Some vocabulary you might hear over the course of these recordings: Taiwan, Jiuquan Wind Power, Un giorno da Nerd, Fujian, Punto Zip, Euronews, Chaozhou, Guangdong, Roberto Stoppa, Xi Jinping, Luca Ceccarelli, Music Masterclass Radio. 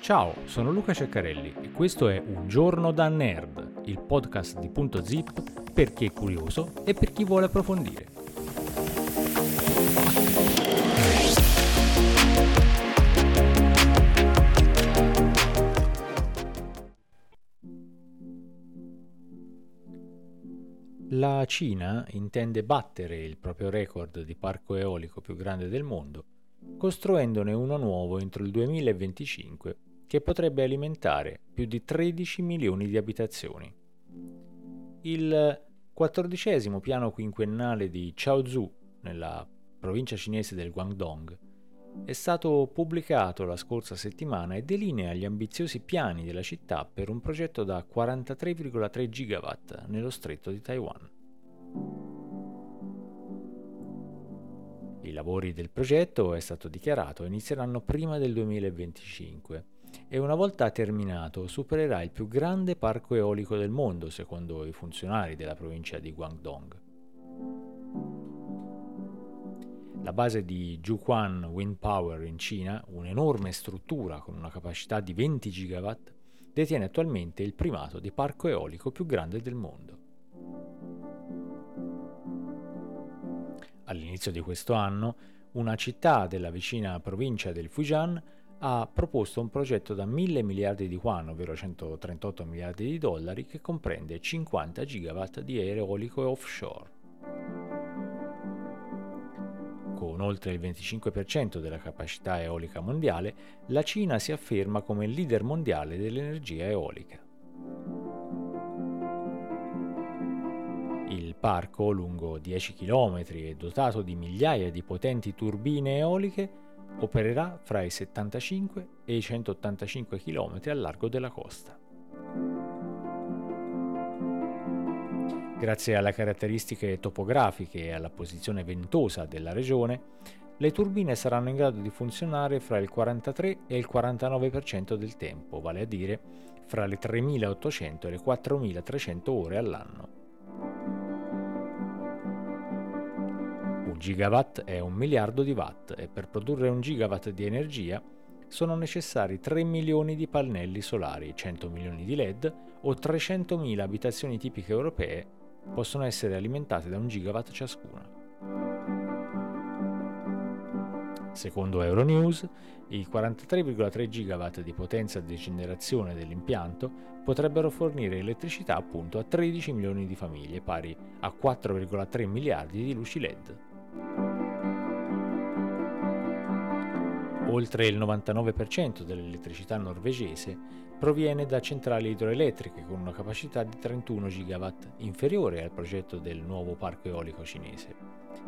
Ciao, sono Luca Ceccarelli e questo è Un giorno da Nerd, il podcast di Punto Zip per chi è curioso e per chi vuole approfondire. La Cina intende battere il proprio record di parco eolico più grande del mondo, costruendone uno nuovo entro il 2025 che potrebbe alimentare più di 13 milioni di abitazioni. Il 14° piano quinquennale di Chaozhou, nella provincia cinese del Guangdong, è stato pubblicato la scorsa settimana e delinea gli ambiziosi piani della città per un progetto da 43,3 gigawatt nello stretto di Taiwan. I lavori del progetto, è stato dichiarato, inizieranno prima del 2025 e una volta terminato supererà il più grande parco eolico del mondo, secondo i funzionari della provincia di Guangdong. La base di Jiuquan Wind Power in Cina, un'enorme struttura con una capacità di 20 gigawatt, detiene attualmente il primato di parco eolico più grande del mondo. All'inizio di questo anno, una città della vicina provincia del Fujian ha proposto un progetto da 1000 miliardi di yuan, ovvero 138 miliardi di dollari, che comprende 50 gigawatt di eolico offshore. Con oltre il 25% della capacità eolica mondiale, la Cina si afferma come leader mondiale dell'energia eolica. Il parco, lungo 10 km e dotato di migliaia di potenti turbine eoliche, opererà fra i 75 e i 185 km a largo della costa. Grazie alle caratteristiche topografiche e alla posizione ventosa della regione, le turbine saranno in grado di funzionare fra il 43 e il 49% del tempo, vale a dire fra le 3.800 e le 4.300 ore all'anno. 1 gigawatt è 1 miliardo di watt e per produrre 1 gigawatt di energia sono necessari 3 milioni di pannelli solari, 100 milioni di LED o 300.000 abitazioni tipiche europee possono essere alimentate da 1 gigawatt ciascuna. Secondo Euronews, i 43,3 gigawatt di potenza di generazione dell'impianto potrebbero fornire elettricità appunto a 13 milioni di famiglie, pari a 4,3 miliardi di luci LED. Oltre il 99% dell'elettricità norvegese proviene da centrali idroelettriche con una capacità di 31 gigawatt, inferiore al progetto del nuovo parco eolico cinese.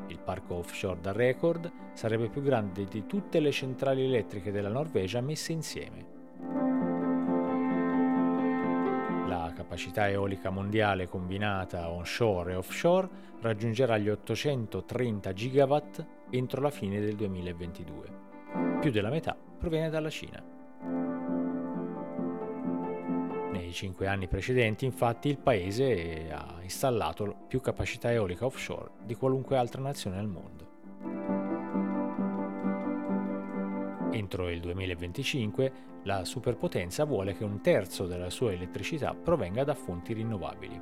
Il parco offshore da record sarebbe più grande di tutte le centrali elettriche della Norvegia messe insieme. La capacità eolica mondiale combinata onshore e offshore raggiungerà gli 830 gigawatt entro la fine del 2022. Più della metà proviene dalla Cina. Nei 5 anni precedenti, infatti, il paese ha installato più capacità eolica offshore di qualunque altra nazione al mondo. Entro il 2025, la superpotenza vuole che 1/3 della sua elettricità provenga da fonti rinnovabili.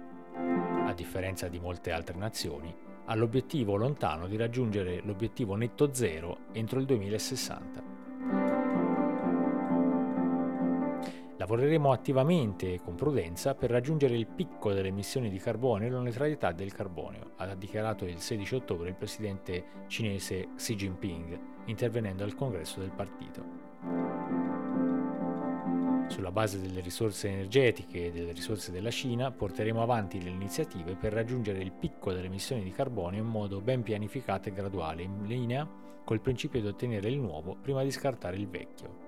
A differenza di molte altre nazioni, ha l'obiettivo lontano di raggiungere l'obiettivo netto zero entro il 2060. Lavoreremo attivamente e con prudenza per raggiungere il picco delle emissioni di carbonio e la neutralità del carbonio, ha dichiarato il 16 ottobre il presidente cinese Xi Jinping, intervenendo al congresso del partito. Sulla base delle risorse energetiche e delle risorse della Cina porteremo avanti le iniziative per raggiungere il picco delle emissioni di carbonio in modo ben pianificato e graduale, in linea col principio di ottenere il nuovo prima di scartare il vecchio.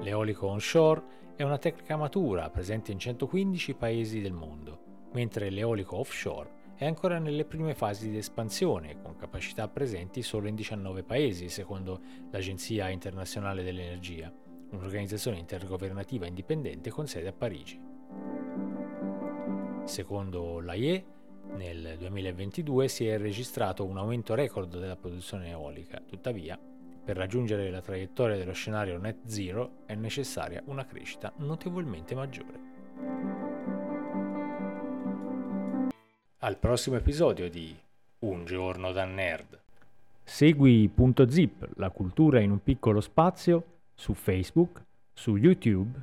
L'eolico onshore è una tecnica matura presente in 115 paesi del mondo, mentre l'eolico offshore è ancora nelle prime fasi di espansione, con capacità presenti solo in 19 paesi, secondo l'Agenzia Internazionale dell'Energia, un'organizzazione intergovernativa indipendente con sede a Parigi. Secondo l'AIE, Nel 2022 si è registrato un aumento record della produzione eolica, tuttavia, per raggiungere la traiettoria dello scenario net zero è necessaria una crescita notevolmente maggiore. Al prossimo episodio di Un giorno da Nerd. Segui Punto Zip, la cultura in un piccolo spazio, su Facebook, su YouTube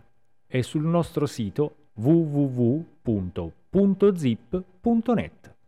e sul nostro sito www.puntozip.net.